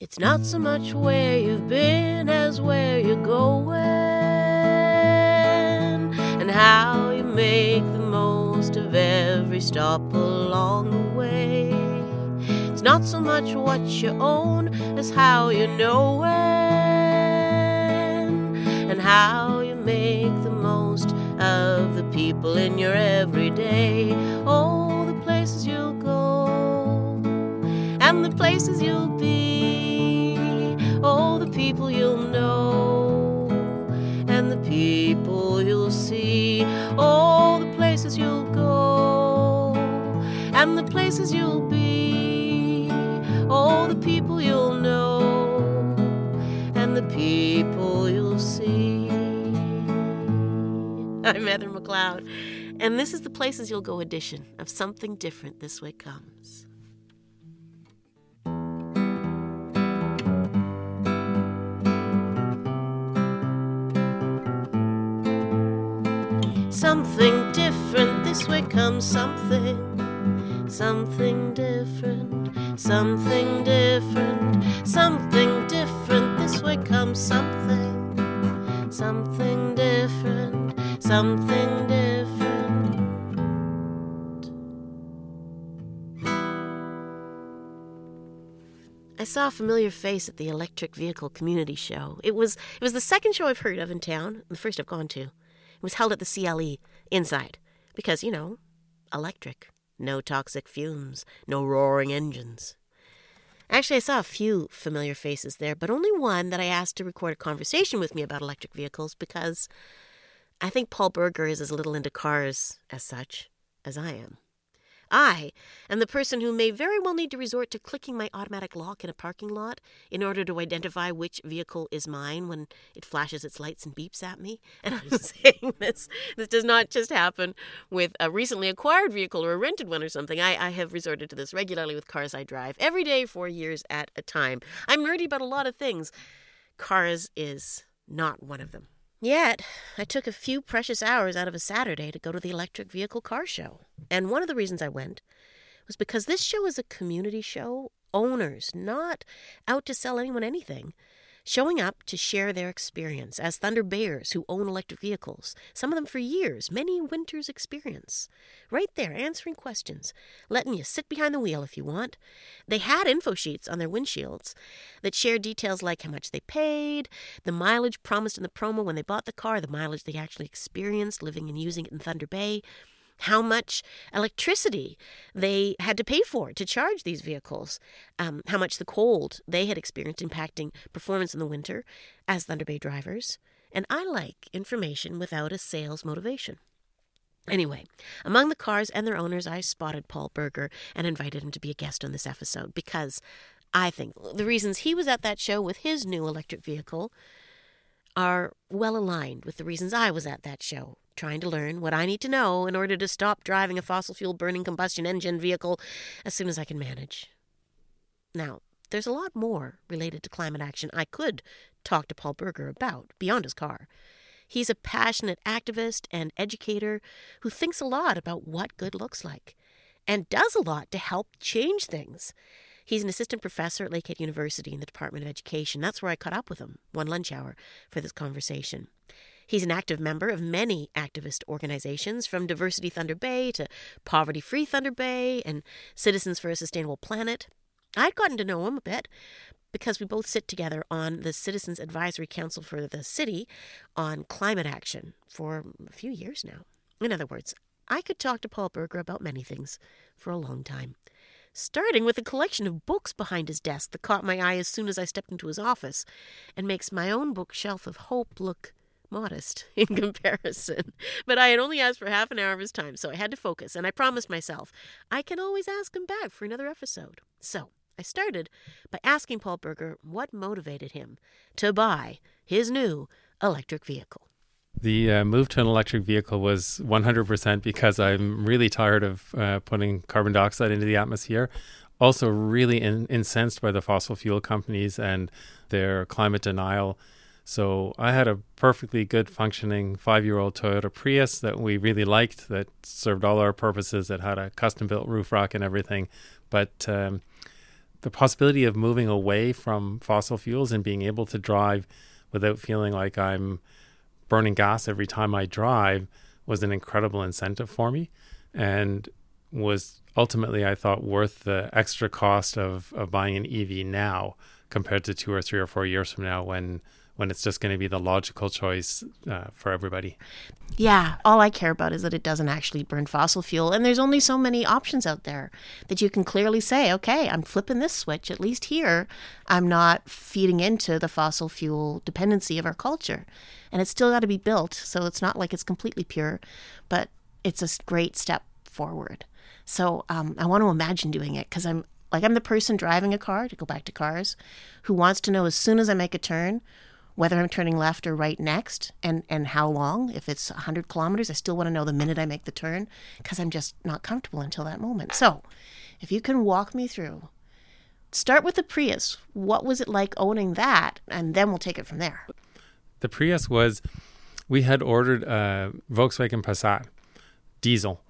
It's not so much where you've been as where you're going and how you make the most of every stop along the way. It's not so much what you own as how you know it and how you make the most of the people in your everyday. Oh, the places you'll go and the places you'll be. Oh, the people you'll know and the people you'll see. Oh, the places you'll go and the places you'll be. Oh, the people you'll know and the people you'll see. I'm Heather McLeod, and this is the Places You'll Go edition of Something Different This Way Comes. Something different this way comes, something different. Something different, something different, this way comes something different, something different. I saw a familiar face at the Electric Vehicle Community Show. It was the second show I've heard of in town, the first I've gone to. It was held at the CLE inside, because, you know, electric. No toxic fumes, no roaring engines. Actually, I saw a few familiar faces there, but only one that I asked to record a conversation with me about electric vehicles, because I think Paul Berger is as little into cars as such as I am. I am the person who may very well need to resort to clicking my automatic lock in a parking lot in order to identify which vehicle is mine when it flashes its lights and beeps at me. And I'm saying this does not just happen with a recently acquired vehicle or a rented one or something. I have resorted to this regularly with cars I drive every day for years at a time. I'm nerdy about a lot of things. Cars is not one of them. Yet, I took a few precious hours out of a Saturday to go to the Electric Vehicle Car Show. And one of the reasons I went was because this show is a community show. Owners, not out to sell anyone anything, showing up to share their experience as Thunder Bayers who own electric vehicles, some of them for years, many winters' experience. Right there, answering questions, letting you sit behind the wheel if you want. They had info sheets on their windshields that shared details like how much they paid, the mileage promised in the promo when they bought the car, the mileage they actually experienced living and using it in Thunder Bay, how much electricity they had to pay for to charge these vehicles, how much the cold they had experienced impacting performance in the winter as Thunder Bay drivers. And I like information without a sales motivation. Anyway, among the cars and their owners, I spotted Paul Berger and invited him to be a guest on this episode, because I think the reasons he was at that show with his new electric vehicle are well aligned with the reasons I was at that show, trying to learn what I need to know in order to stop driving a fossil fuel burning combustion engine vehicle as soon as I can manage. Now, there's a lot more related to climate action I could talk to Paul Berger about beyond his car. He's a passionate activist and educator who thinks a lot about what good looks like and does a lot to help change things. He's an assistant professor at Lakehead University in the Department of Education. That's where I caught up with him one lunch hour for this conversation. He's an active member of many activist organizations, from Diversity Thunder Bay to Poverty Free Thunder Bay and Citizens for a Sustainable Planet. I'd gotten to know him a bit because we both sit together on the Citizens Advisory Council for the city on climate action for a few years now. In other words, I could talk to Paul Berger about many things for a long time, starting with a collection of books behind his desk that caught my eye as soon as I stepped into his office and makes my own bookshelf of hope look modest in comparison. But I had only asked for half an hour of his time, so I had to focus, and I promised myself I can always ask him back for another episode. So I started by asking Paul Berger what motivated him to buy his new electric vehicle. The move to an electric vehicle was 100% because I'm really tired of putting carbon dioxide into the atmosphere. Also really incensed by the fossil fuel companies and their climate denial. So I had a perfectly good functioning 5-year-old Toyota Prius that we really liked, that served all our purposes, that had a custom-built roof rack and everything. But the possibility of moving away from fossil fuels and being able to drive without feeling like I'm burning gas every time I drive was an incredible incentive for me, and was ultimately, I thought, worth the extra cost of buying an EV now compared to 2 or 3 or 4 years from now when it's just going to be the logical choice for everybody. Yeah, all I care about is that it doesn't actually burn fossil fuel. And there's only so many options out there that you can clearly say, okay, I'm flipping this switch, at least here, I'm not feeding into the fossil fuel dependency of our culture. And it's still got to be built, so it's not like it's completely pure, but it's a great step forward. So I want to imagine doing it, because I'm the person driving a car, to go back to cars, who wants to know as soon as I make a turn, whether I'm turning left or right next, and how long. If it's 100 kilometers, I still want to know the minute I make the turn, because I'm just not comfortable until that moment. So if you can walk me through, start with the Prius. What was it like owning that? And then we'll take it from there. The Prius was, we had ordered a Volkswagen Passat diesel,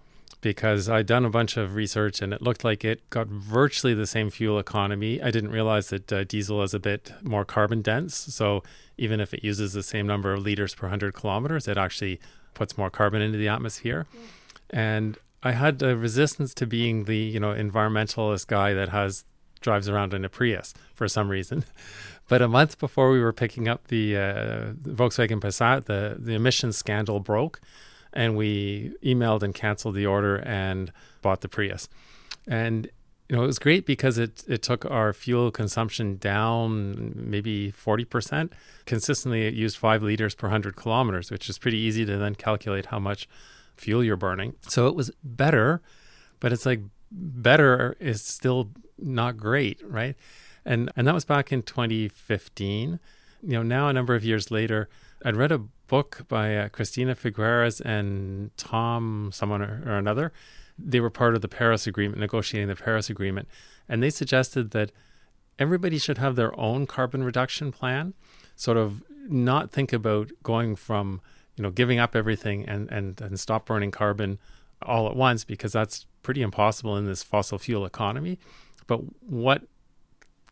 because I'd done a bunch of research and it looked like it got virtually the same fuel economy. I didn't realize that diesel is a bit more carbon dense. So even if it uses the same number of liters per 100 kilometers, it actually puts more carbon into the atmosphere. Yeah. And I had a resistance to being the, environmentalist guy that drives around in a Prius for some reason. But a month before we were picking up the Volkswagen Passat, the emissions scandal broke. And we emailed and canceled the order and bought the Prius. And, it was great because it took our fuel consumption down maybe 40%. Consistently, it used 5 liters per 100 kilometers, which is pretty easy to then calculate how much fuel you're burning. So it was better, but it's like better is still not great, right? And that was back in 2015. Now a number of years later, I'd read a book by Christina Figueres and Tom someone or another. They were part of the Paris Agreement, negotiating the Paris Agreement. And they suggested that everybody should have their own carbon reduction plan, sort of not think about going from, giving up everything and stop burning carbon all at once, because that's pretty impossible in this fossil fuel economy. But what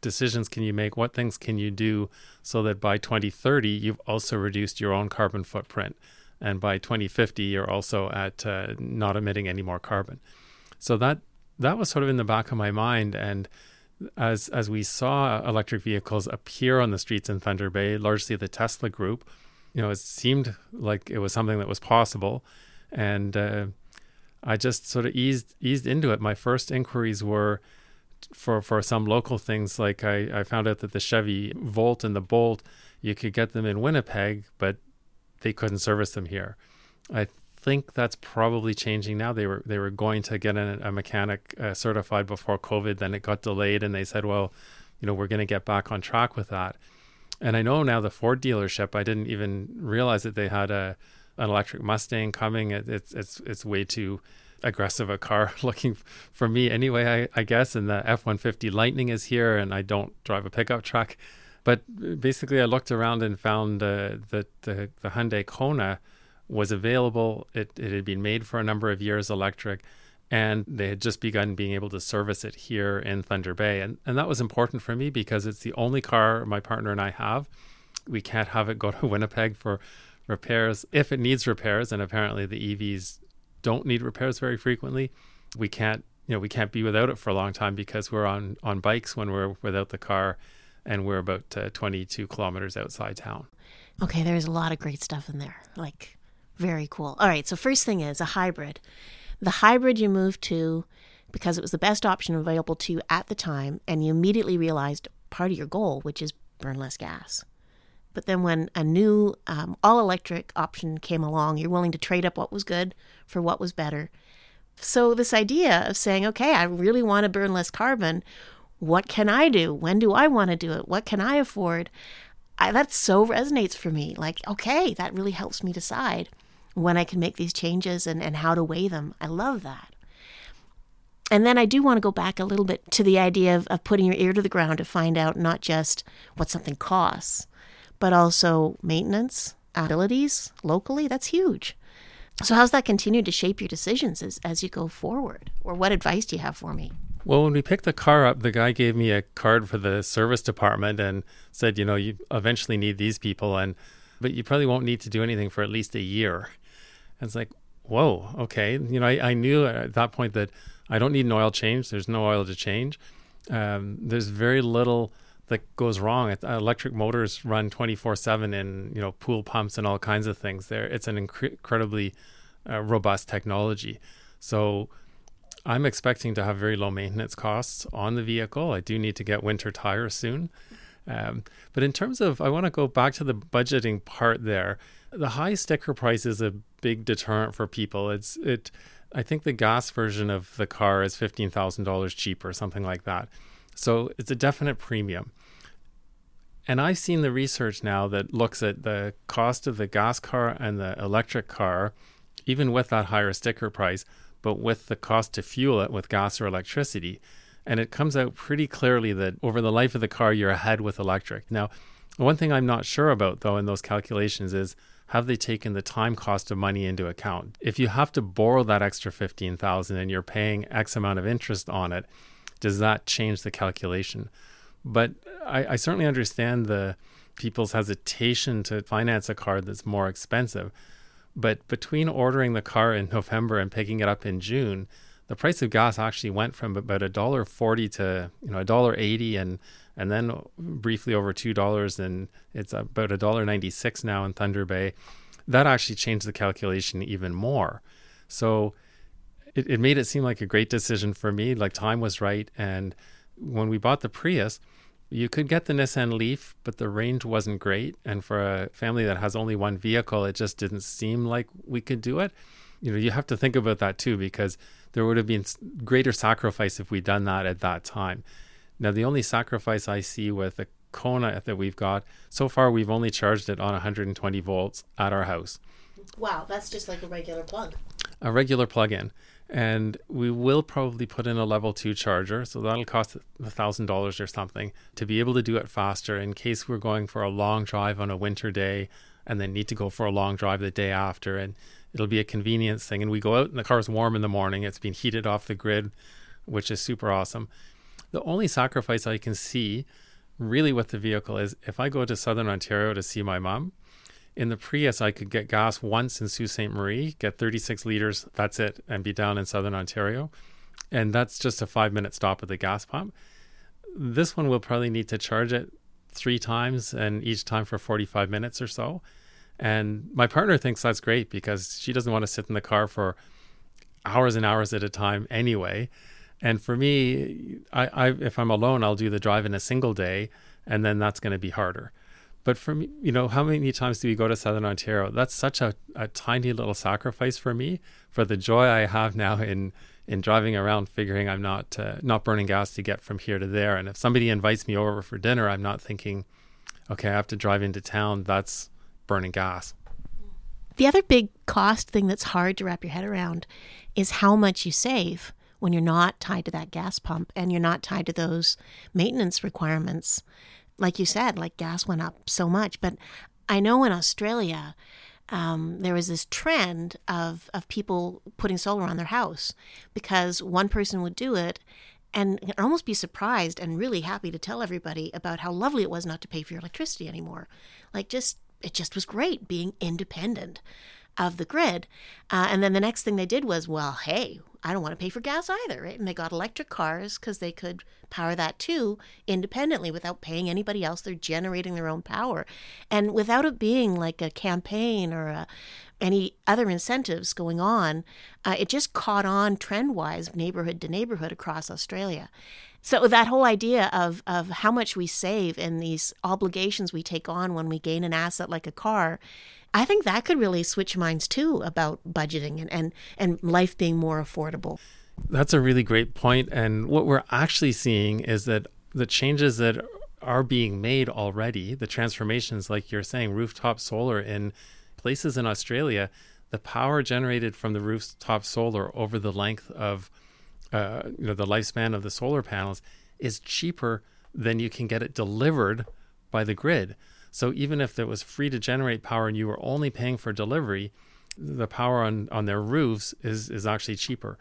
decisions can you make? What things can you do so that by 2030, you've also reduced your own carbon footprint? And by 2050, you're also at not emitting any more carbon. So that was sort of in the back of my mind. And as we saw electric vehicles appear on the streets in Thunder Bay, largely the Tesla group, it seemed like it was something that was possible. And I just sort of eased into it. My first inquiries were for some local things, like I found out that the Chevy Volt and the Bolt, you could get them in Winnipeg, but they couldn't service them here. I think that's probably changing now. They were going to get a mechanic certified before COVID, then it got delayed, and they said, well, we're going to get back on track with that. And I know now the Ford dealership, I didn't even realize that they had an electric Mustang coming. It's way too aggressive a car looking for me anyway, I guess. And the F-150 Lightning is here, and I don't drive a pickup truck. But basically, I looked around and found that the Hyundai Kona was available. It had been made for a number of years electric, and they had just begun being able to service it here in Thunder Bay. And that was important for me because it's the only car my partner and I have. We can't have it go to Winnipeg for repairs if it needs repairs, and apparently the EVs don't need repairs very frequently. We can't be without it for a long time because we're on bikes when we're without the car, and we're about 22 kilometers outside town. Okay, there's a lot of great stuff in there. Very cool. All right, so first thing is a hybrid. The hybrid you moved to because it was the best option available to you at the time, and you immediately realized part of your goal, which is burn less gas. But then when a new all-electric option came along, you're willing to trade up what was good for what was better. So this idea of saying, okay, I really want to burn less carbon. What can I do? When do I want to do it? What can I afford? That so resonates for me. Okay, that really helps me decide when I can make these changes and how to weigh them. I love that. And then I do want to go back a little bit to the idea of putting your ear to the ground to find out not just what something costs, but also maintenance, abilities locally. That's huge. So how's that continued to shape your decisions as you go forward? Or what advice do you have for me? Well, when we picked the car up, the guy gave me a card for the service department and said, you know, you eventually need these people, but you probably won't need to do anything for at least a year. And it's like, whoa, okay. You know, I knew at that point that I don't need an oil change. There's no oil to change. There's very little that goes wrong. Electric motors run 24/7 in, you know, pool pumps and all kinds of things. It's an incredibly robust technology. So I'm expecting to have very low maintenance costs on the vehicle. I do need to get winter tires soon. But in terms of, I want to go back to the budgeting part there. The high sticker price is a big deterrent for people. I think the gas version of the car is $15,000 cheaper, something like that. So it's a definite premium. And I've seen the research now that looks at the cost of the gas car and the electric car, even with that higher sticker price, but with the cost to fuel it with gas or electricity. And it comes out pretty clearly that over the life of the car, you're ahead with electric. Now, one thing I'm not sure about, though, in those calculations is, have they taken the time cost of money into account? If you have to borrow that extra $15,000 and you're paying X amount of interest on it, does that change the calculation? But I certainly understand the people's hesitation to finance a car that's more expensive. But between ordering the car in November and picking it up in June, the price of gas actually went from about $1.40 to, you know, $1.80 and then briefly over $2, and it's about $1.96 now in Thunder Bay. That actually changed the calculation even more. So it made it seem like a great decision for me, like time was right. And when we bought the Prius, you could get the Nissan Leaf, but the range wasn't great. And for a family that has only one vehicle, it just didn't seem like we could do it. You know, you have to think about that too, because there would have been greater sacrifice if we'd done that at that time. Now, the only sacrifice I see with the Kona that we've got, so far we've only charged it on 120 volts at our house. Wow, that's just like a regular plug. A regular plug-in. And we will probably put in a level 2 charger, so that'll cost $1,000 or something to be able to do it faster in case we're going for a long drive on a winter day and then need to go for a long drive the day after. And it'll be a convenience thing. And we go out and the car's warm in the morning. It's been heated off the grid, which is super awesome. The only sacrifice I can see really with the vehicle is if I go to Southern Ontario to see my mom, in the Prius, I could get gas once in Sault Ste. Marie, get 36 liters, that's it, and be down in Southern Ontario. And that's just a 5-minute stop at the gas pump. This one will probably need to charge it 3 times and each time for 45 minutes or so. And my partner thinks that's great because she doesn't want to sit in the car for hours and hours at a time anyway. And for me, I if I'm alone, I'll do the drive in a single day, and then that's going to be harder. But for me, you know, how many times do we go to Southern Ontario? That's such a tiny little sacrifice for me, for the joy I have now in driving around, figuring I'm not burning gas to get from here to there. And if somebody invites me over for dinner, I'm not thinking, okay, I have to drive into town. That's burning gas. The other big cost thing that's hard to wrap your head around is how much you save when you're not tied to that gas pump and you're not tied to those maintenance requirements. Like you said, like gas went up so much. But I know in Australia, there was this trend of people putting solar on their house because one person would do it and almost be surprised and really happy to tell everybody about how lovely it was not to pay for your electricity anymore. Like it just was great being independent of the grid. And then the next thing they did was, well, hey, I don't want to pay for gas either, right? And they got electric cars because they could power that too independently without paying anybody else. They're generating their own power. And without it being like a campaign or any other incentives going on, it just caught on trend-wise neighborhood to neighborhood across Australia. So that whole idea of how much we save and these obligations we take on when we gain an asset like a car, I think that could really switch minds too about budgeting and life being more affordable. That's a really great point. And what we're actually seeing is that the changes that are being made already, the transformations, like you're saying, rooftop solar in places in Australia, the power generated from the rooftop solar over the length of the lifespan of the solar panels is cheaper than you can get it delivered by the grid. So even if it was free to generate power and you were only paying for delivery, the power on their roofs is actually cheaper.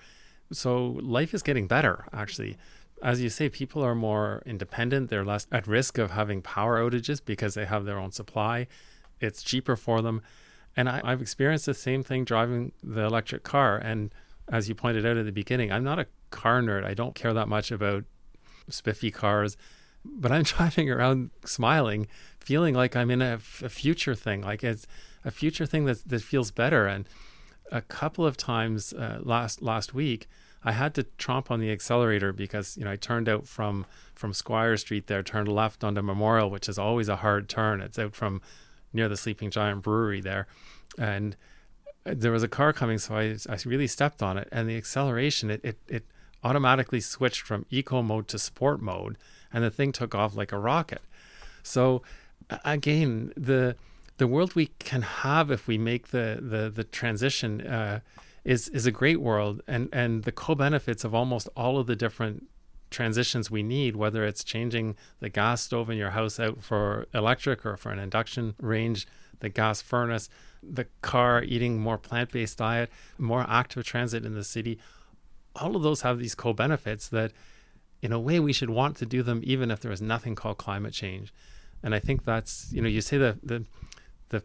So life is getting better, actually. As you say, people are more independent. They're less at risk of having power outages because they have their own supply. It's cheaper for them. And I've experienced the same thing driving the electric car. And as you pointed out at the beginning, I'm not a car nerd. I don't care that much about spiffy cars, but I'm driving around smiling, feeling like I'm in a future thing. Like it's a future thing that feels better. And a couple of times last week, I had to tromp on the accelerator because, I turned out from Squire Street there, turned left onto Memorial, which is always a hard turn. It's out from near the Sleeping Giant Brewery there. And there was a car coming, so I really stepped on it. And the acceleration, it automatically switched from eco mode to sport mode. And the thing took off like a rocket. So again, the world we can have if we make the transition is a great world, and the co-benefits of almost all of the different transitions we need, whether it's changing the gas stove in your house out for electric or for an induction range, the gas furnace, the car, eating more plant-based diet, more active transit in the city. All of those have these co-benefits that in a way we should want to do them even if there was nothing called climate change. And I think that's, you say the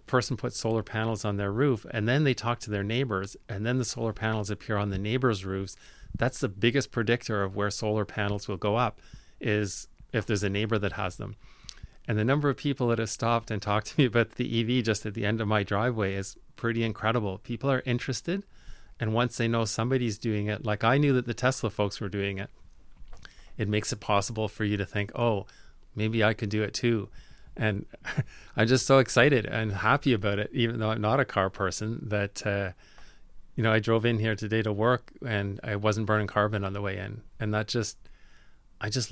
person put solar panels on their roof and then they talk to their neighbors and then the solar panels appear on the neighbors' roofs. That's the biggest predictor of where solar panels will go up, is if there's a neighbor that has them. And the number of people that have stopped and talked to me about the EV just at the end of my driveway is pretty incredible. People are interested. And once they know somebody's doing it, like I knew that the Tesla folks were doing it, it makes it possible for you to think, oh, maybe I could do it too. And I'm just so excited and happy about it, even though I'm not a car person, that, I drove in here today to work and I wasn't burning carbon on the way in. And I just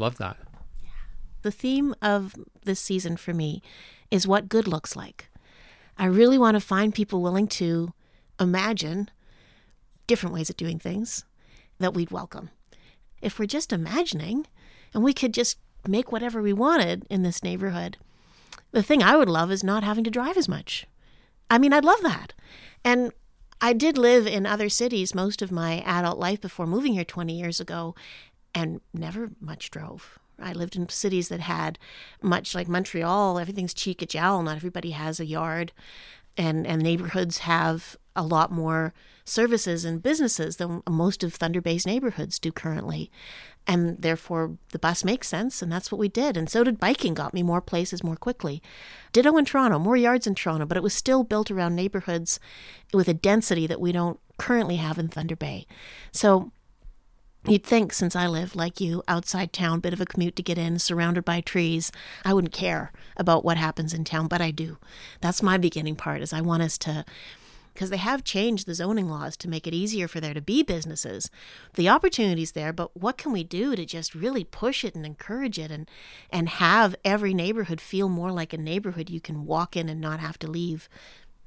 love that. Yeah. The theme of this season for me is what good looks like. I really want to find people willing to imagine different ways of doing things that we'd welcome. If we're just imagining and we could just make whatever we wanted in this neighborhood, the thing I would love is not having to drive as much. I mean, I'd love that. And I did live in other cities most of my adult life before moving here 20 years ago and never much drove. I lived in cities that had much, like Montreal, everything's cheek at jowl. Not everybody has a yard, and neighborhoods have a lot more services and businesses than most of Thunder Bay's neighborhoods do currently. And therefore, the bus makes sense, and that's what we did. And so did biking, got me more places more quickly. Ditto in Toronto, more yards in Toronto, but it was still built around neighborhoods with a density that we don't currently have in Thunder Bay. So you'd think, since I live, like you, outside town, bit of a commute to get in, surrounded by trees, I wouldn't care about what happens in town, but I do. That's my beginning part, is I want us to... because they have changed the zoning laws to make it easier for there to be businesses. The opportunity's there, but what can we do to just really push it and encourage it and have every neighborhood feel more like a neighborhood you can walk in and not have to leave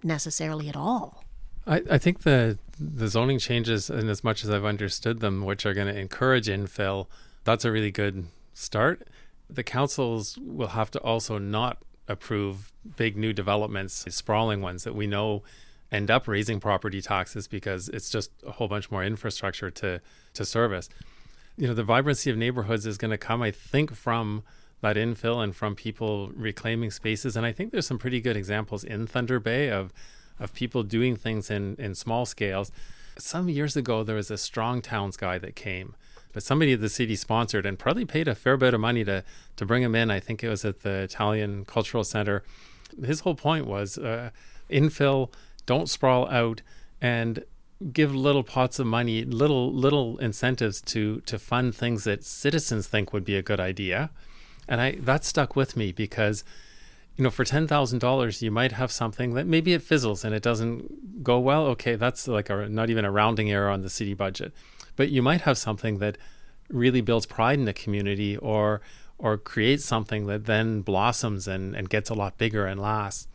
necessarily at all? I think the zoning changes, and as much as I've understood them, which are going to encourage infill, that's a really good start. The councils will have to also not approve big new developments, sprawling ones that we know end up raising property taxes because it's just a whole bunch more infrastructure to service. The vibrancy of neighborhoods is going to come, I think, from that infill and from people reclaiming spaces. And I think there's some pretty good examples in Thunder Bay of people doing things in small scales. Some years ago, there was a Strong Towns guy that came, but somebody the city sponsored and probably paid a fair bit of money to bring him in. I think it was at the Italian Cultural Center. His whole point was infill, don't sprawl out, and give little pots of money, little incentives to fund things that citizens think would be a good idea. And that stuck with me because, for $10,000, you might have something that maybe it fizzles and it doesn't go well. Okay, that's like not even a rounding error on the city budget. But you might have something that really builds pride in the community or creates something that then blossoms and gets a lot bigger and lasts.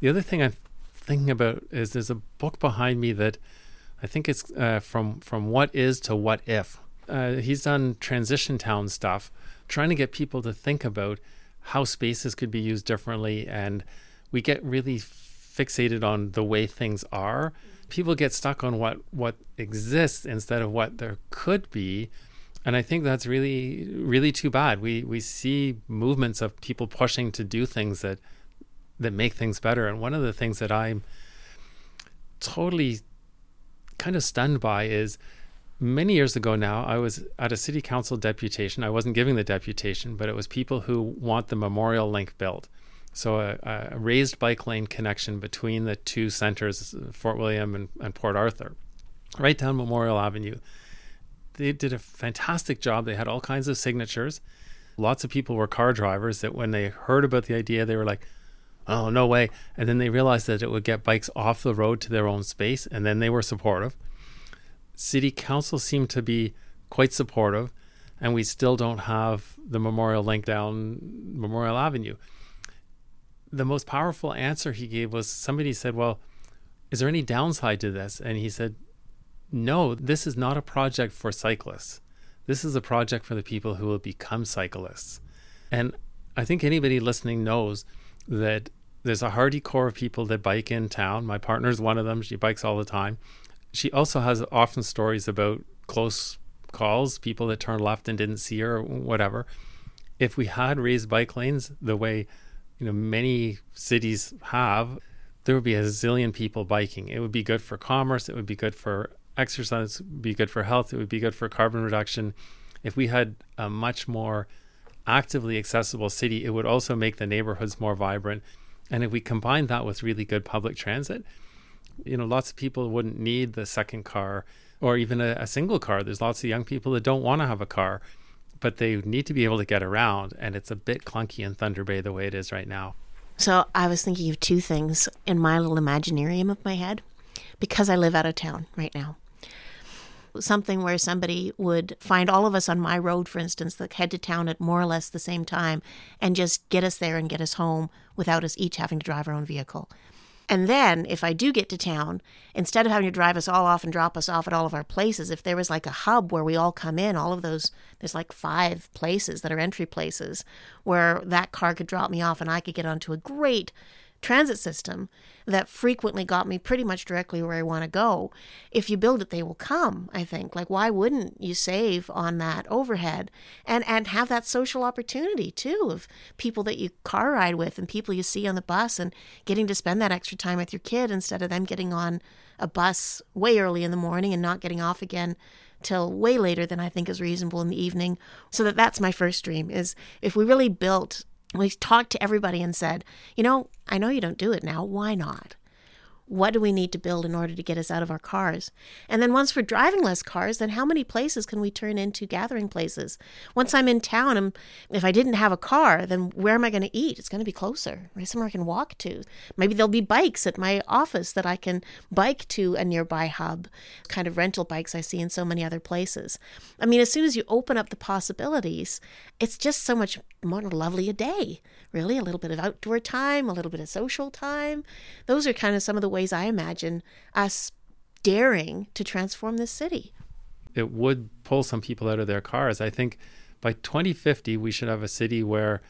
The other thing I've thinking about is there's a book behind me that I think it's from What Is to What If. He's done transition town stuff, trying to get people to think about how spaces could be used differently. And we get really fixated on the way things are people get stuck on what exists instead of what there could be. And I think that's really, really too bad. We see movements of people pushing to do things that make things better. And one of the things that I'm totally kind of stunned by is many years ago now, I was at a city council deputation. I wasn't giving the deputation, but it was people who want the Memorial Link built. So a raised bike lane connection between the two centers, Fort William and Port Arthur, right down Memorial Avenue. They did a fantastic job. They had all kinds of signatures. Lots of people were car drivers that when they heard about the idea, they were like, oh, no way. And then they realized that it would get bikes off the road to their own space. And then they were supportive. City council seemed to be quite supportive. And we still don't have the Memorial Link down Memorial Avenue. The most powerful answer he gave was somebody said, well, is there any downside to this? And he said, no, this is not a project for cyclists. This is a project for the people who will become cyclists. And I think anybody listening knows that there's a hardy core of people that bike in town. My partner's one of them. She bikes all the time. She also has often stories about close calls, people that turned left and didn't see her or whatever. If we had raised bike lanes the way, many cities have, there would be a zillion people biking. It would be good for commerce. It would be good for exercise. It would be good for health. It would be good for carbon reduction. If we had a much more actively accessible city, it would also make the neighborhoods more vibrant. And if we combine that with really good public transit, lots of people wouldn't need the second car or even a single car. There's lots of young people that don't want to have a car, but they need to be able to get around. And it's a bit clunky in Thunder Bay the way it is right now. So I was thinking of two things in my little imaginarium of my head, because I live out of town right now. Something where somebody would find all of us on my road, for instance, that head to town at more or less the same time, and just get us there and get us home without us each having to drive our own vehicle. And then if I do get to town, instead of having to drive us all off and drop us off at all of our places, if there was like a hub where we all come in, all of those, there's like 5 places that are entry places where that car could drop me off and I could get onto a great transit system that frequently got me pretty much directly where I want to go. If you build it, they will come, I think. Like, why wouldn't you save on that overhead and have that social opportunity, too, of people that you car ride with and people you see on the bus and getting to spend that extra time with your kid instead of them getting on a bus way early in the morning and not getting off again till way later than I think is reasonable in the evening. So that's my first dream, is if we really built... We talked to everybody and said, I know you don't do it now. Why not? What do we need to build in order to get us out of our cars? And then once we're driving less cars, then how many places can we turn into gathering places? Once I'm in town, if I didn't have a car, then where am I going to eat? It's going to be closer, right? Somewhere I can walk to. Maybe there'll be bikes at my office that I can bike to a nearby hub, kind of rental bikes I see in so many other places. As soon as you open up the possibilities, it's just so much more lovely a day, really. A little bit of outdoor time, a little bit of social time. Those are kind of some of the ways I imagine us daring to transform this city. It would pull some people out of their cars. I think by 2050, we should have a city where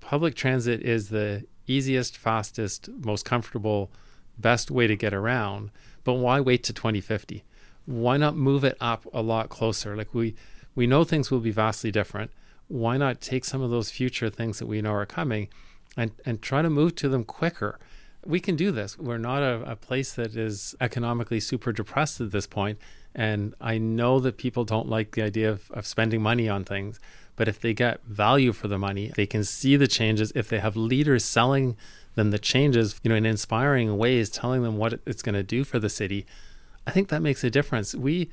public transit is the easiest, fastest, most comfortable, best way to get around. But why wait to 2050? Why not move it up a lot closer? Like we know things will be vastly different. Why not take some of those future things that we know are coming and try to move to them quicker? We can do this. We're not a place that is economically super depressed at this point. And I know that people don't like the idea of spending money on things, but if they get value for the money, they can see the changes. If they have leaders selling them the changes, in inspiring ways, telling them what it's going to do for the city, I think that makes a difference. We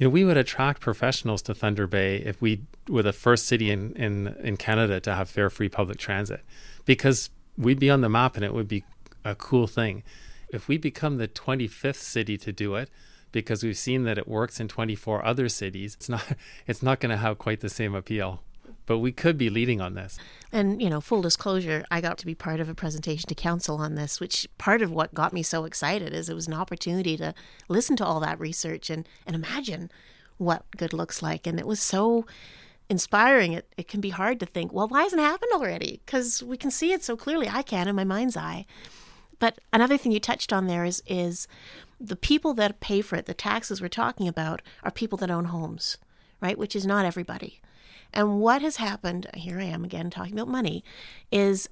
would attract professionals to Thunder Bay if we were the first city in Canada to have fare-free public transit, because we'd be on the map and it would be a cool thing. If we become the 25th city to do it, because we've seen that it works in 24 other cities, it's not going to have quite the same appeal. But we could be leading on this. And, full disclosure, I got to be part of a presentation to council on this, which part of what got me so excited is it was an opportunity to listen to all that research and imagine what good looks like. And it was so inspiring. It can be hard to think, well, why hasn't it happened already? Because we can see it so clearly. I can in my mind's eye. But another thing you touched on there is the people that pay for it, the taxes we're talking about, are people that own homes, right? Which is not everybody. And what has happened, here I am again talking about money, is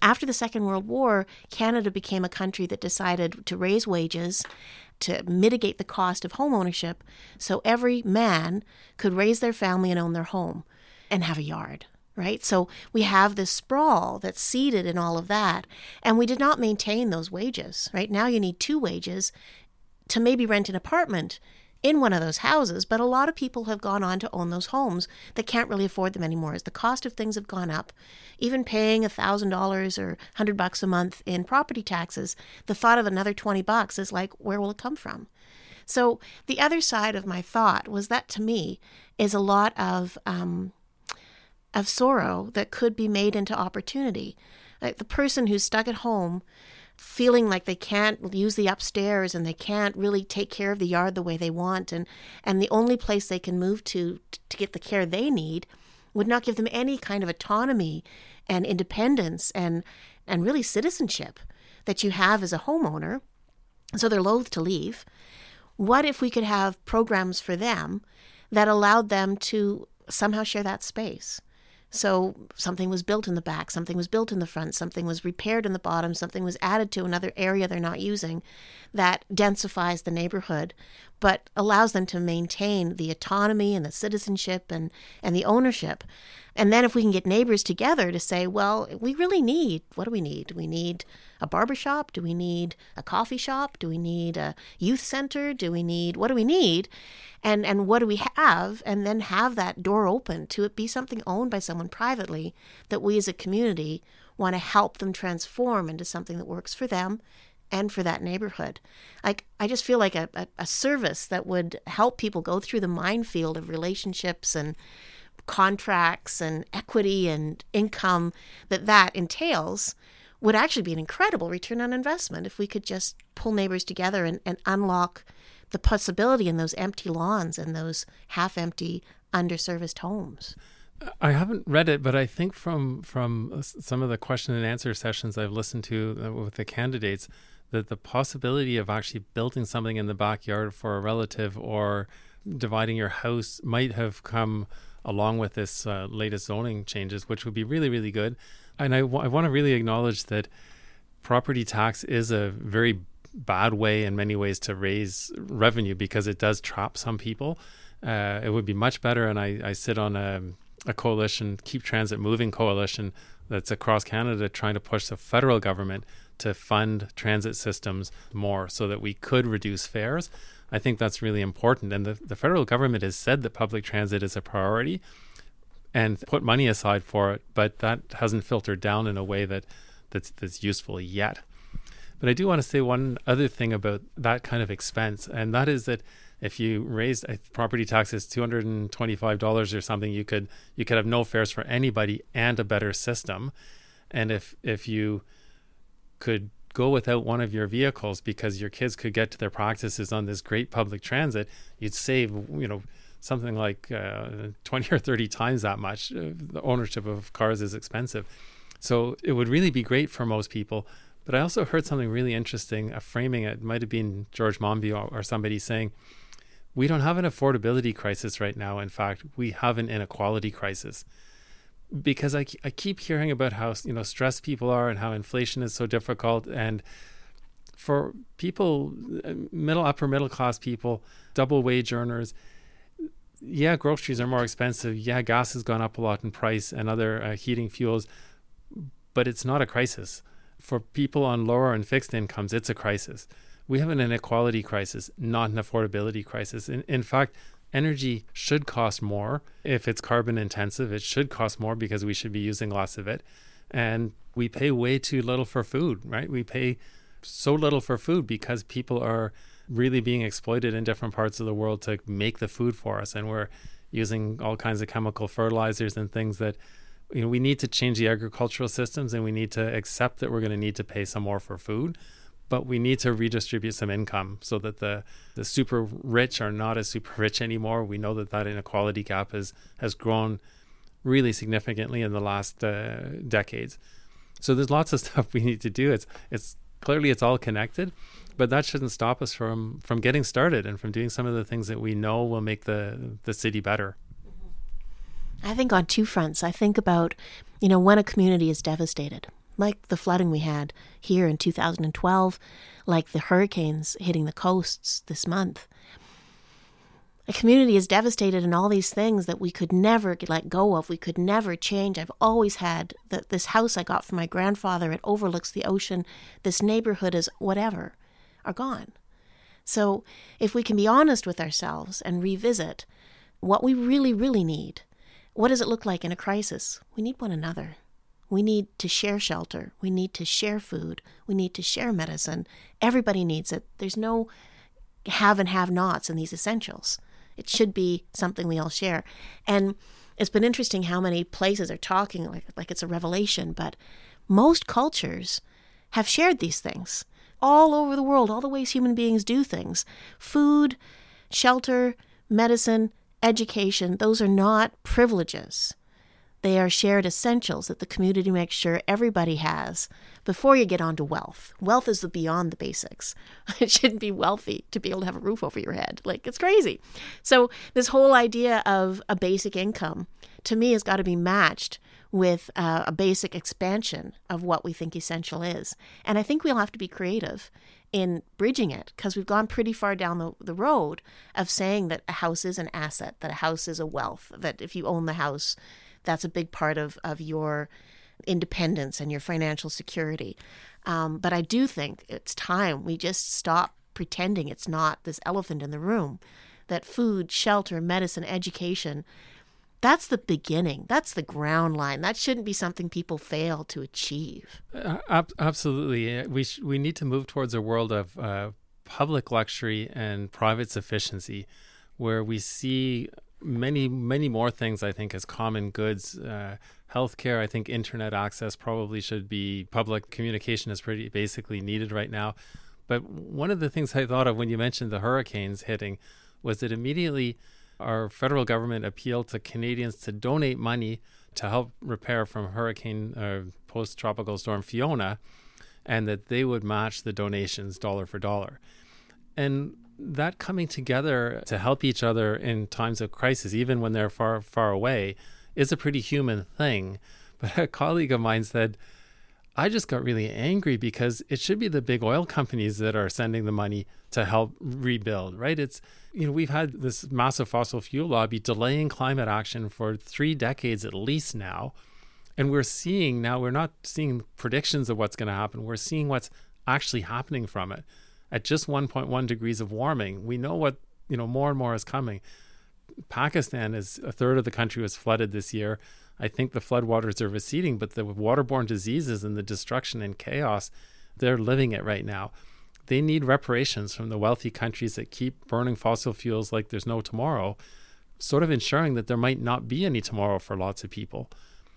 after the Second World War, Canada became a country that decided to raise wages to mitigate the cost of home ownership so every man could raise their family and own their home and have a yard, right? So we have this sprawl that's seeded in all of that, and we did not maintain those wages, right? Now you need two wages to maybe rent an apartment in one of those houses, but a lot of people have gone on to own those homes that can't really afford them anymore as the cost of things have gone up. Even paying $1,000 or $100 a month in property taxes, the thought of another $20 is like, where will it come from? So the other side of my thought was that, to me, is a lot of sorrow that could be made into opportunity. Like the person who's stuck at home feeling like they can't use the upstairs and they can't really take care of the yard the way they want, and the only place they can move to get the care they need would not give them any kind of autonomy and independence and really citizenship that you have as a homeowner. So they're loath to leave. What if we could have programs for them that allowed them to somehow share that space? So something was built in the back, something was built in the front, something was repaired in the bottom, something was added to another area they're not using that densifies the neighborhood, but allows them to maintain the autonomy and the citizenship and the ownership. And then if we can get neighbors together to say, well, we really need, what do we need? Do we need a barbershop? Do we need a coffee shop? Do we need a youth center? Do we need, what do we need? And what do we have? And then have that door open to it be something owned by someone privately that we as a community want to help them transform into something that works for them and for that neighborhood. Like, I just feel like a service that would help people go through the minefield of relationships and contracts and equity and income that entails would actually be an incredible return on investment if we could just pull neighbors together and unlock the possibility in those empty lawns and those half-empty, underserviced homes. I haven't read it, but I think from some of the question and answer sessions I've listened to with the candidates, that the possibility of actually building something in the backyard for a relative or dividing your house might have come along with this latest zoning changes, which would be really, really good. And I want to really acknowledge that property tax is a very bad way in many ways to raise revenue because it does trap some people. It would be much better, and I sit on a coalition, Keep Transit Moving coalition, that's across Canada trying to push the federal government to fund transit systems more so that we could reduce fares. I think that's really important. And the federal government has said that public transit is a priority and put money aside for it, but that hasn't filtered down in a way that's useful yet. But I do want to say one other thing about that kind of expense, and that is that if you raised property taxes $225 or something, you could have no fares for anybody and a better system. And if you could go without one of your vehicles because your kids could get to their practices on this great public transit, you'd save something like 20 or 30 times that much. The ownership of cars is expensive, so it would really be great for most people. But I also heard something really interesting, a framing, it might have been George Monbiot or somebody saying, we don't have an affordability crisis right now. In fact, we have an inequality crisis. Because I keep hearing about how stressed people are and how inflation is so difficult. And for people, upper middle class people, double wage earners, yeah, groceries are more expensive. Yeah, gas has gone up a lot in price and other heating fuels, but it's not a crisis. For people on lower and fixed incomes, it's a crisis. We have an inequality crisis, not an affordability crisis. In fact, energy should cost more. If it's carbon intensive, it should cost more because we should be using less of it. And we pay way too little for food, right? We pay so little for food because people are really being exploited in different parts of the world to make the food for us. And we're using all kinds of chemical fertilizers and things that we need to change the agricultural systems, and we need to accept that we're going to need to pay some more for food, but we need to redistribute some income so that the super rich are not as super rich anymore. We know that inequality gap has grown really significantly in the last decades. So there's lots of stuff we need to do. It's clearly it's all connected, but that shouldn't stop us from getting started and from doing some of the things that we know will make the city better. I think on two fronts. I think about, you know, when a community is devastated, like the flooding we had here in 2012, like the hurricanes hitting the coasts this month. A community is devastated in all these things that we could never let go of. We could never change. I've always had this house I got from my grandfather. It overlooks the ocean. This neighborhood is whatever, are gone. So if we can be honest with ourselves and revisit what we really, really need, what does it look like in a crisis? We need one another. We need to share shelter. We need to share food. We need to share medicine. Everybody needs it. There's no have and have-nots in these essentials. It should be something we all share. And it's been interesting how many places are talking like it's a revelation, but most cultures have shared these things all over the world, all the ways human beings do things. Food, shelter, medicine, education, those are not privileges. They are shared essentials that the community makes sure everybody has before you get on to wealth. Wealth is beyond the basics. It shouldn't be wealthy to be able to have a roof over your head. Like, it's crazy. So this whole idea of a basic income, to me, has got to be matched with a basic expansion of what we think essential is. And I think we'll have to be creative in bridging it, because we've gone pretty far down the road of saying that a house is an asset, that a house is a wealth, that if you own the house, that's a big part of your independence and your financial security. But I do think it's time we just stop pretending it's not this elephant in the room, that food, shelter, medicine, education, that's the beginning. That's the ground line. That shouldn't be something people fail to achieve. Absolutely. We need to move towards a world of public luxury and private sufficiency, where we see many more things, I think, as common goods. Healthcare, I think internet access probably should be public. Communication is pretty basically needed right now. But one of the things I thought of when you mentioned the hurricanes hitting was that immediately our federal government appealed to Canadians to donate money to help repair from hurricane post-tropical storm Fiona, and that they would match the donations dollar for dollar. And that coming together to help each other in times of crisis, even when they're far, far away, is a pretty human thing. But a colleague of mine said, I just got really angry because it should be the big oil companies that are sending the money to help rebuild, right? It's, you know, we've had this massive fossil fuel lobby delaying climate action for 3 decades at least now. And we're seeing now, we're not seeing predictions of what's going to happen. We're seeing what's actually happening from it. At just 1.1 degrees of warming, we know what, you know, more and more is coming. Pakistan is a third of the country was flooded this year. I think the floodwaters are receding, but the waterborne diseases and the destruction and chaos, they're living it right now. They need reparations from the wealthy countries that keep burning fossil fuels like there's no tomorrow, sort of ensuring that there might not be any tomorrow for lots of people.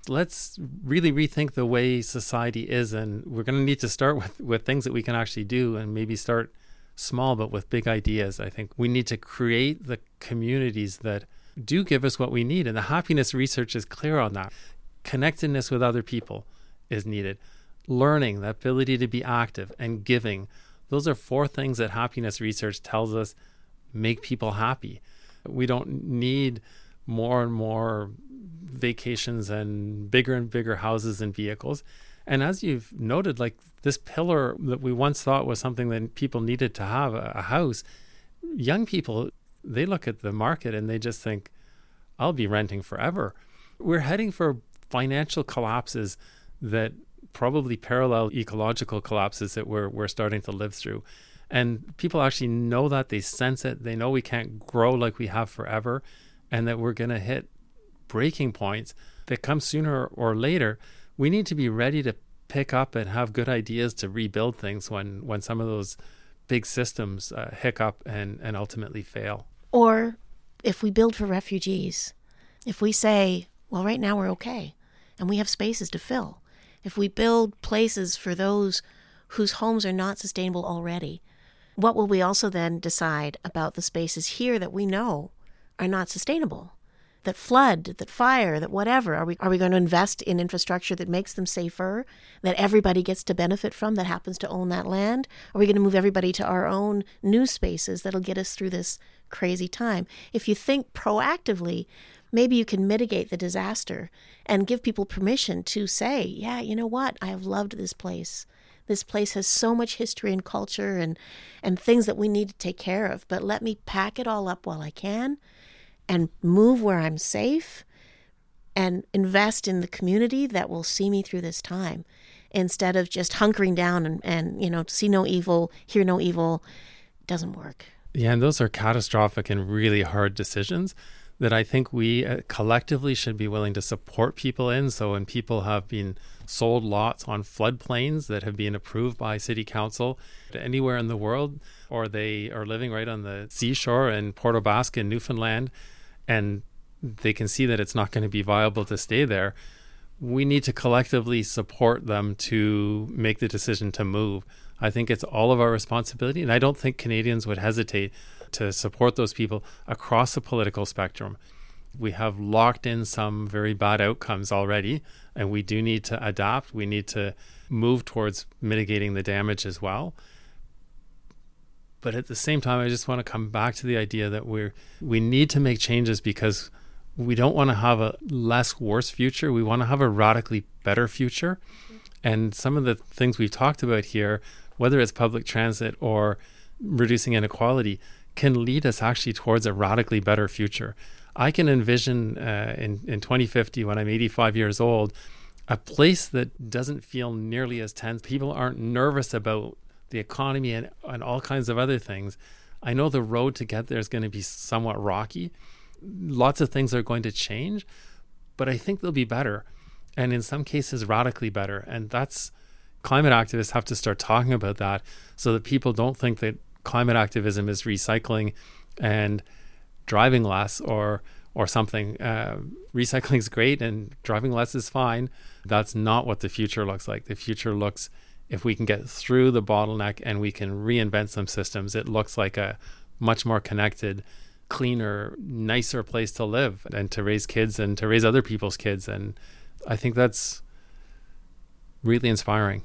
Let's really rethink the way society is, and we're going to need to start with things that we can actually do, and maybe start small but with big ideas. I think we need to create the communities that do give us what we need, and the happiness research is clear on that. Connectedness with other people is needed. Learning, the ability to be active, and giving. Those are 4 things that happiness research tells us make people happy. We don't need more and more vacations and bigger houses and vehicles. And as you've noted, like this pillar that we once thought was something that people needed to have, a house, young people, they look at the market and they just think, I'll be renting forever. We're heading for financial collapses that probably parallel ecological collapses that we're starting to live through. And people actually know that, they sense it, they know we can't grow like we have forever, and that we're going to hit breaking points that come sooner or later. We need to be ready to pick up and have good ideas to rebuild things when some of those big systems hiccup and ultimately fail. Or if we build for refugees, if we say, well, right now we're okay and we have spaces to fill, if we build places for those whose homes are not sustainable already, what will we also then decide about the spaces here that we know are not sustainable? that flood, that fire, that whatever. Are we going to invest in infrastructure that makes them safer, that everybody gets to benefit from, that happens to own that land? Are we going to move everybody to our own new spaces that'll get us through this crazy time? If you think proactively, maybe you can mitigate the disaster and give people permission to say, yeah, you know what? I have loved this place. This place has so much history and culture and things that we need to take care of, but let me pack it all up while I can and move where I'm safe and invest in the community that will see me through this time instead of just hunkering down and you know, see no evil, hear no evil. Doesn't work. Yeah, and those are catastrophic and really hard decisions that I think we collectively should be willing to support people in. So when people have been sold lots on floodplains that have been approved by city council anywhere in the world, or they are living right on the seashore in Port au Basque in Newfoundland, and they can see that it's not going to be viable to stay there, we need to collectively support them to make the decision to move. I think it's all of our responsibility, and I don't think Canadians would hesitate to support those people across the political spectrum. We have locked in some very bad outcomes already, and we do need to adapt. We need to move towards mitigating the damage as well. But at the same time, I just want to come back to the idea that we need to make changes because we don't want to have a less worse future. We want to have a radically better future. And some of the things we've talked about here, whether it's public transit or reducing inequality, can lead us actually towards a radically better future. I can envision in 2050, when I'm 85 years old, a place that doesn't feel nearly as tense. People aren't nervous about the economy and all kinds of other things. I know the road to get there is going to be somewhat rocky. Lots of things are going to change, but I think they'll be better. And in some cases, radically better. And that's, climate activists have to start talking about that so that people don't think that climate activism is recycling and driving less or something. Recycling is great and driving less is fine. That's not what the future looks like. The future looks, if we can get through the bottleneck and we can reinvent some systems, it looks like a much more connected, cleaner, nicer place to live and to raise kids and to raise other people's kids. And I think that's really inspiring.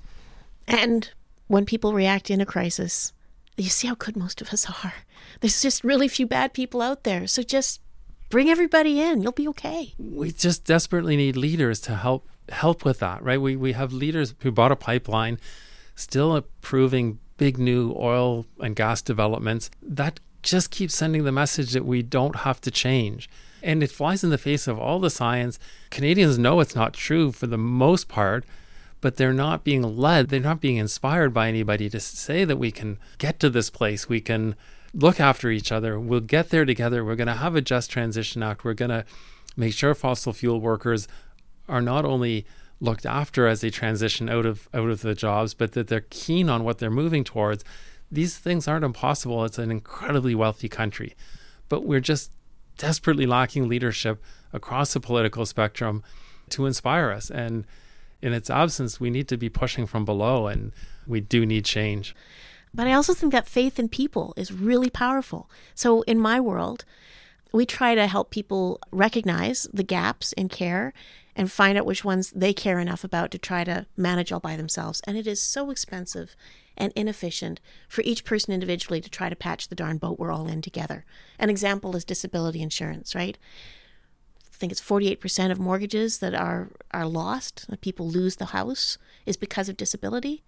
And when people react in a crisis, you see how good most of us are. There's just really few bad people out there. So just bring everybody in. You'll be okay. We just desperately need leaders to help with that, right? We have leaders who bought a pipeline, still approving big new oil and gas developments. That just keeps sending the message that we don't have to change. And it flies in the face of all the science. Canadians know it's not true for the most part, but they're not being led. They're not being inspired by anybody to say that we can get to this place. We can look after each other. We'll get there together. We're going to have a Just Transition Act. We're going to make sure fossil fuel workers are not only looked after as they transition out of the jobs, but that they're keen on what they're moving towards. These things aren't impossible. It's an incredibly wealthy country, but we're just desperately lacking leadership across the political spectrum to inspire us. And in its absence, we need to be pushing from below, and we do need change. But I also think that faith in people is really powerful. So in my world, we try to help people recognize the gaps in care and find out which ones they care enough about to try to manage all by themselves. And it is so expensive and inefficient for each person individually to try to patch the darn boat we're all in together. An example is disability insurance, right? I think it's 48% of mortgages that are lost, that people lose the house, is because of disability,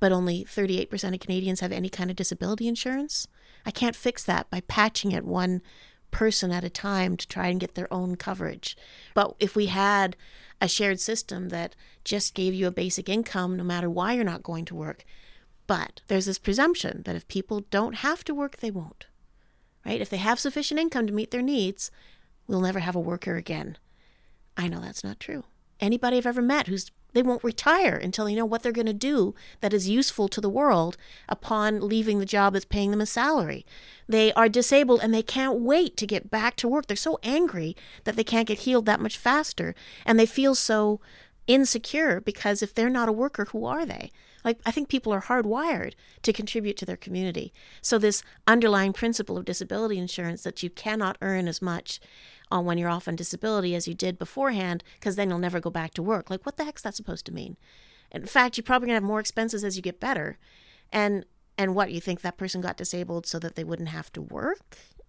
but only 38% of Canadians have any kind of disability insurance. I can't fix that by patching it one person at a time to try and get their own coverage. But if we had a shared system that just gave you a basic income no matter why you're not going to work, but there's this presumption that if people don't have to work, they won't, right? If they have sufficient income to meet their needs, we'll never have a worker again. I know that's not true. Anybody I've ever met they won't retire until they know what they're going to do that is useful to the world upon leaving the job that's paying them a salary. They are disabled and they can't wait to get back to work. They're so angry that they can't get healed that much faster. And they feel so insecure because if they're not a worker, who are they? Like, I think people are hardwired to contribute to their community. So this underlying principle of disability insurance that you cannot earn as much on when you're off on disability as you did beforehand, because then you'll never go back to work. Like, what the heck's that supposed to mean? In fact, you're probably going to have more expenses as you get better. And what, you think that person got disabled so that they wouldn't have to work?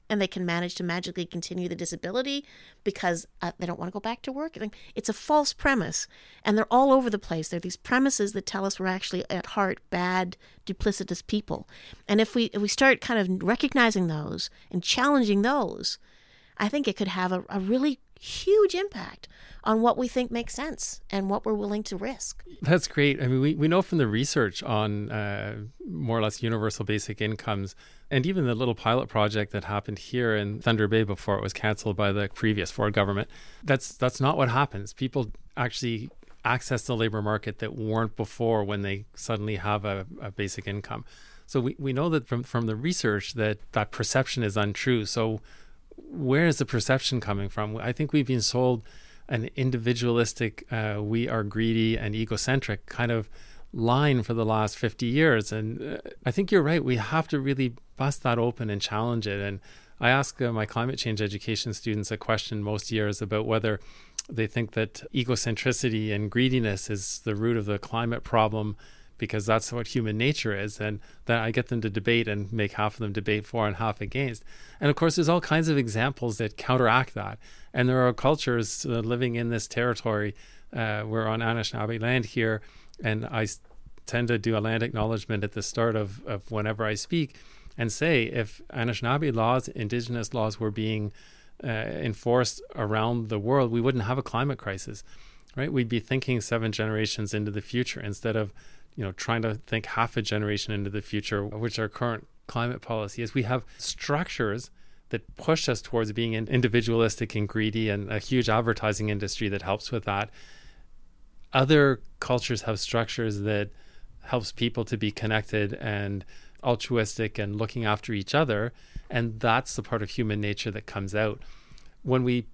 And they can manage to magically continue the disability because they don't want to go back to work? It's a false premise. And they're all over the place. They're these premises that tell us we're actually at heart bad, duplicitous people. And if we start kind of recognizing those and challenging those, I think it could have a really huge impact on what we think makes sense and what we're willing to risk. That's great. I mean, we know from the research on more or less universal basic incomes, and even the little pilot project that happened here in Thunder Bay before it was canceled by the previous Ford government, that's not what happens. People actually access the labor market that weren't before when they suddenly have a basic income. So we know that from the research that perception is untrue. So where is the perception coming from? I think we've been sold an individualistic, we are greedy and egocentric kind of line for the last 50 years. And I think you're right. We have to really bust that open and challenge it. And I ask my climate change education students a question most years about whether they think that egocentricity and greediness is the root of the climate problem, because that's what human nature is. And then I get them to debate and make half of them debate for and half against. And of course, there's all kinds of examples that counteract that. And there are cultures living in this territory. We're on Anishinaabe land here, and I tend to do a land acknowledgement at the start of whenever I speak and say, if Anishinaabe laws, Indigenous laws were being enforced around the world, we wouldn't have a climate crisis, right? We'd be thinking 7 generations into the future instead of trying to think half a generation into the future, which our current climate policy is. We have structures that push us towards being individualistic and greedy, and a huge advertising industry that helps with that. Other cultures have structures that helps people to be connected and altruistic and looking after each other. And that's the part of human nature that comes out. When we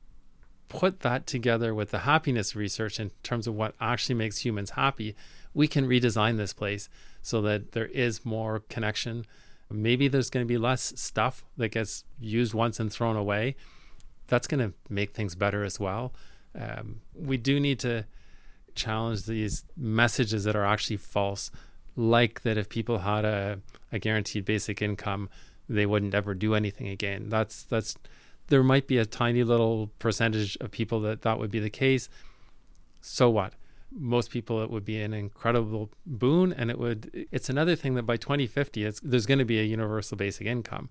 put that together with the happiness research in terms of what actually makes humans happy, we can redesign this place so that there is more connection. Maybe there's going to be less stuff that gets used once and thrown away. That's going to make things better as well. We do need to challenge these messages that are actually false, like that if people had a guaranteed basic income, they wouldn't ever do anything again. There might be a tiny little percentage of people that would be the case. So what? Most people, it would be an incredible boon. And it's another thing that by 2050, there's going to be a universal basic income.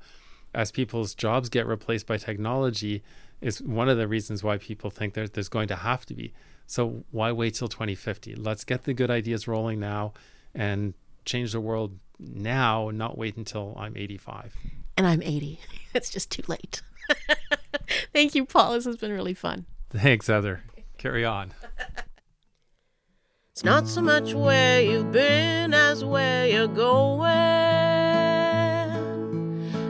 As people's jobs get replaced by technology, is one of the reasons why people think there's going to have to be. So why wait till 2050? Let's get the good ideas rolling now and change the world now, not wait until I'm 85. And I'm 80. It's just too late. Thank you, Paul. This has been really fun. Thanks, Heather. Carry on. It's not so much where you've been as where you're going,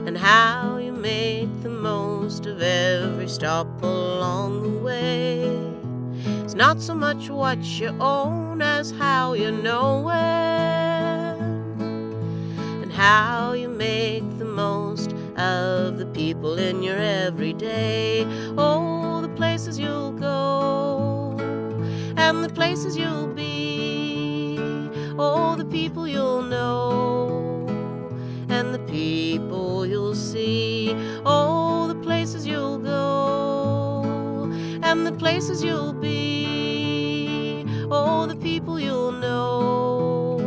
and how you make the most of every stop along the way. It's not so much what you own as how you know it, and how you make the most of the people in your everyday. Oh, the places you'll go and the places you'll be. Oh, the people you'll know and the people you'll see. Oh, the places you'll go and the places you'll be. Oh, the people you'll know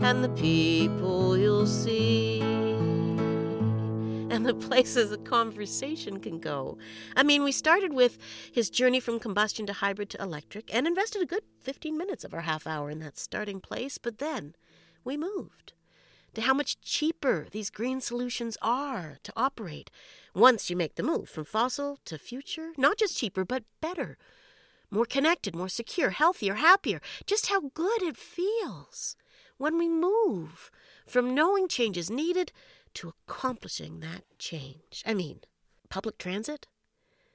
and the people you'll see. And the places a conversation can go. I mean, we started with his journey from combustion to hybrid to electric and invested a good 15 minutes of our half hour in that starting place, but then we moved to how much cheaper these green solutions are to operate once you make the move from fossil to future. Not just cheaper, but better, more connected, more secure, healthier, happier. Just how good it feels when we move from knowing change is needed to accomplishing that change. I mean, public transit?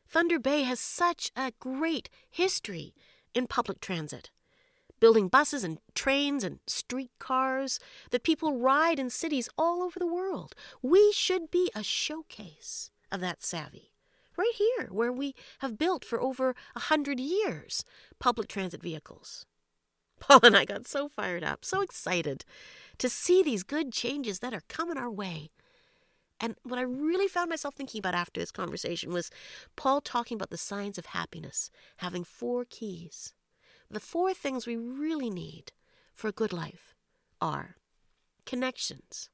Thunder Bay has such a great history in public transit, building buses and trains and streetcars that people ride in cities all over the world. We should be a showcase of that savvy right here, where we have built for over 100 years public transit vehicles. Paul and I got so fired up, so excited to see these good changes that are coming our way. And what I really found myself thinking about after this conversation was Paul talking about the signs of happiness, having 4 keys. The 4 things we really need for a good life are connections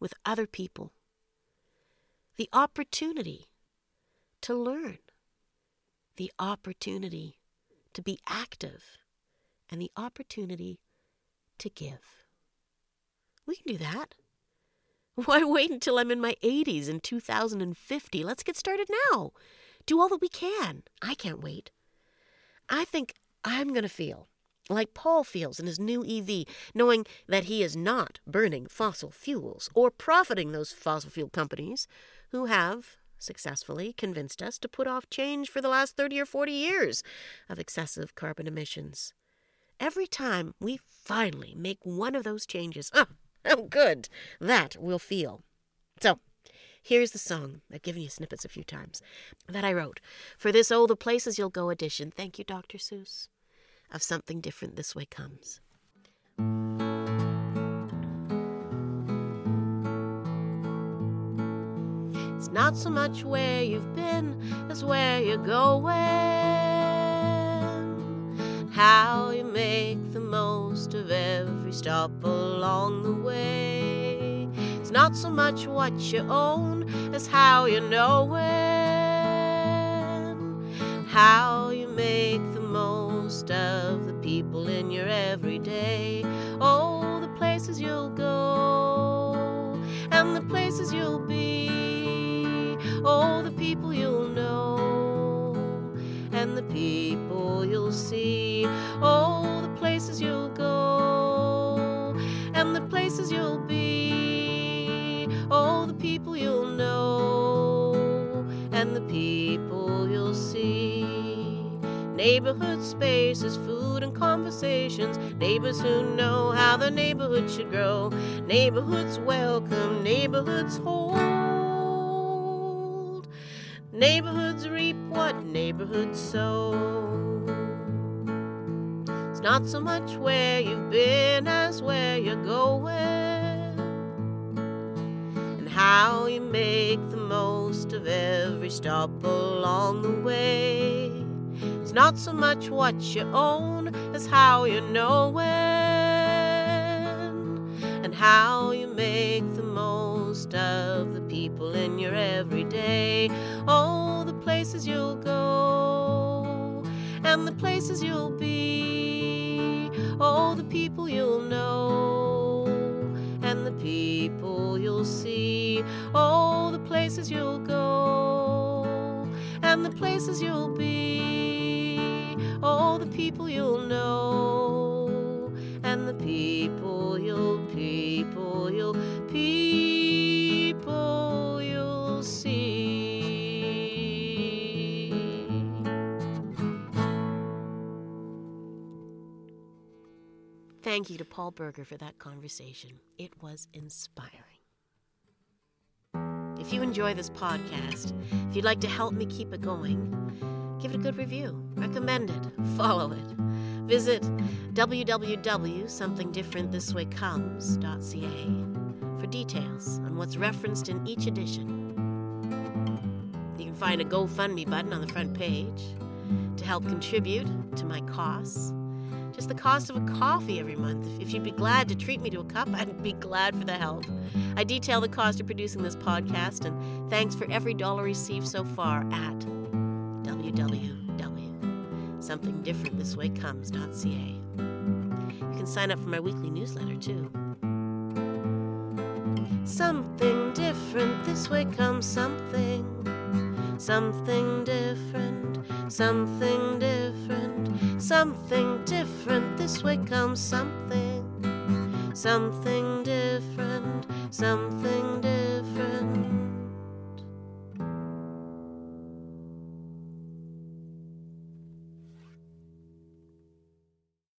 with other people, the opportunity to learn, the opportunity to be active, and the opportunity to give. We can do that. Why wait until I'm in my 80s in 2050? Let's get started now. Do all that we can. I can't wait. I think I'm going to feel like Paul feels in his new EV, knowing that he is not burning fossil fuels or profiting those fossil fuel companies who have successfully convinced us to put off change for the last 30 or 40 years of excessive carbon emissions. Every time we finally make one of those changes, how good that will feel. So, here's the song. I've given you snippets a few times that I wrote for this Oh, the Places You'll Go edition. Thank you, Dr. Seuss, of Something Different This Way Comes. It's not so much where you've been as where you're going, how you make the most of every stop along the way. It's not so much what you own as how you know when, how you make the most of the people in your everyday. Oh, the places you'll go and the places you'll be. Oh, the people you'll know and the people you'll see. Oh, the places you'll go and the places you'll be. Oh, the people you'll know and the people you'll see. Neighborhood spaces, food and conversations, neighbors who know how the neighborhood should grow. Neighborhoods welcome, neighborhoods hold. Neighborhoods reap what neighborhoods sow. It's not so much where you've been as where you're going, and how you make the most of every stop along the way. It's not so much what you own as how you know when, and how you make the most of the people in your everyday. Oh, the places you'll go and the places you'll be. Oh, the people you'll know and the people you'll see. Oh, the places you'll go and the places you'll be. Oh, the people you'll know, and the people you'll see. Thank you to Paul Berger for that conversation. It was inspiring. If you enjoy this podcast, if you'd like to help me keep it going, give it a good review, recommend it, follow it. Visit www.somethingdifferentthiswaycomes.ca for details on what's referenced in each edition. You can find a GoFundMe button on the front page to help contribute to my costs. Just the cost of a coffee every month. If you'd be glad to treat me to a cup, I'd be glad for the help. I detail the cost of producing this podcast, and thanks for every dollar received so far at www.somethingdifferentthiswaycomes.ca. You can sign up for my weekly newsletter too. Something different this way comes, something. Something different, something different. Something different this way comes, something. Something different, something different.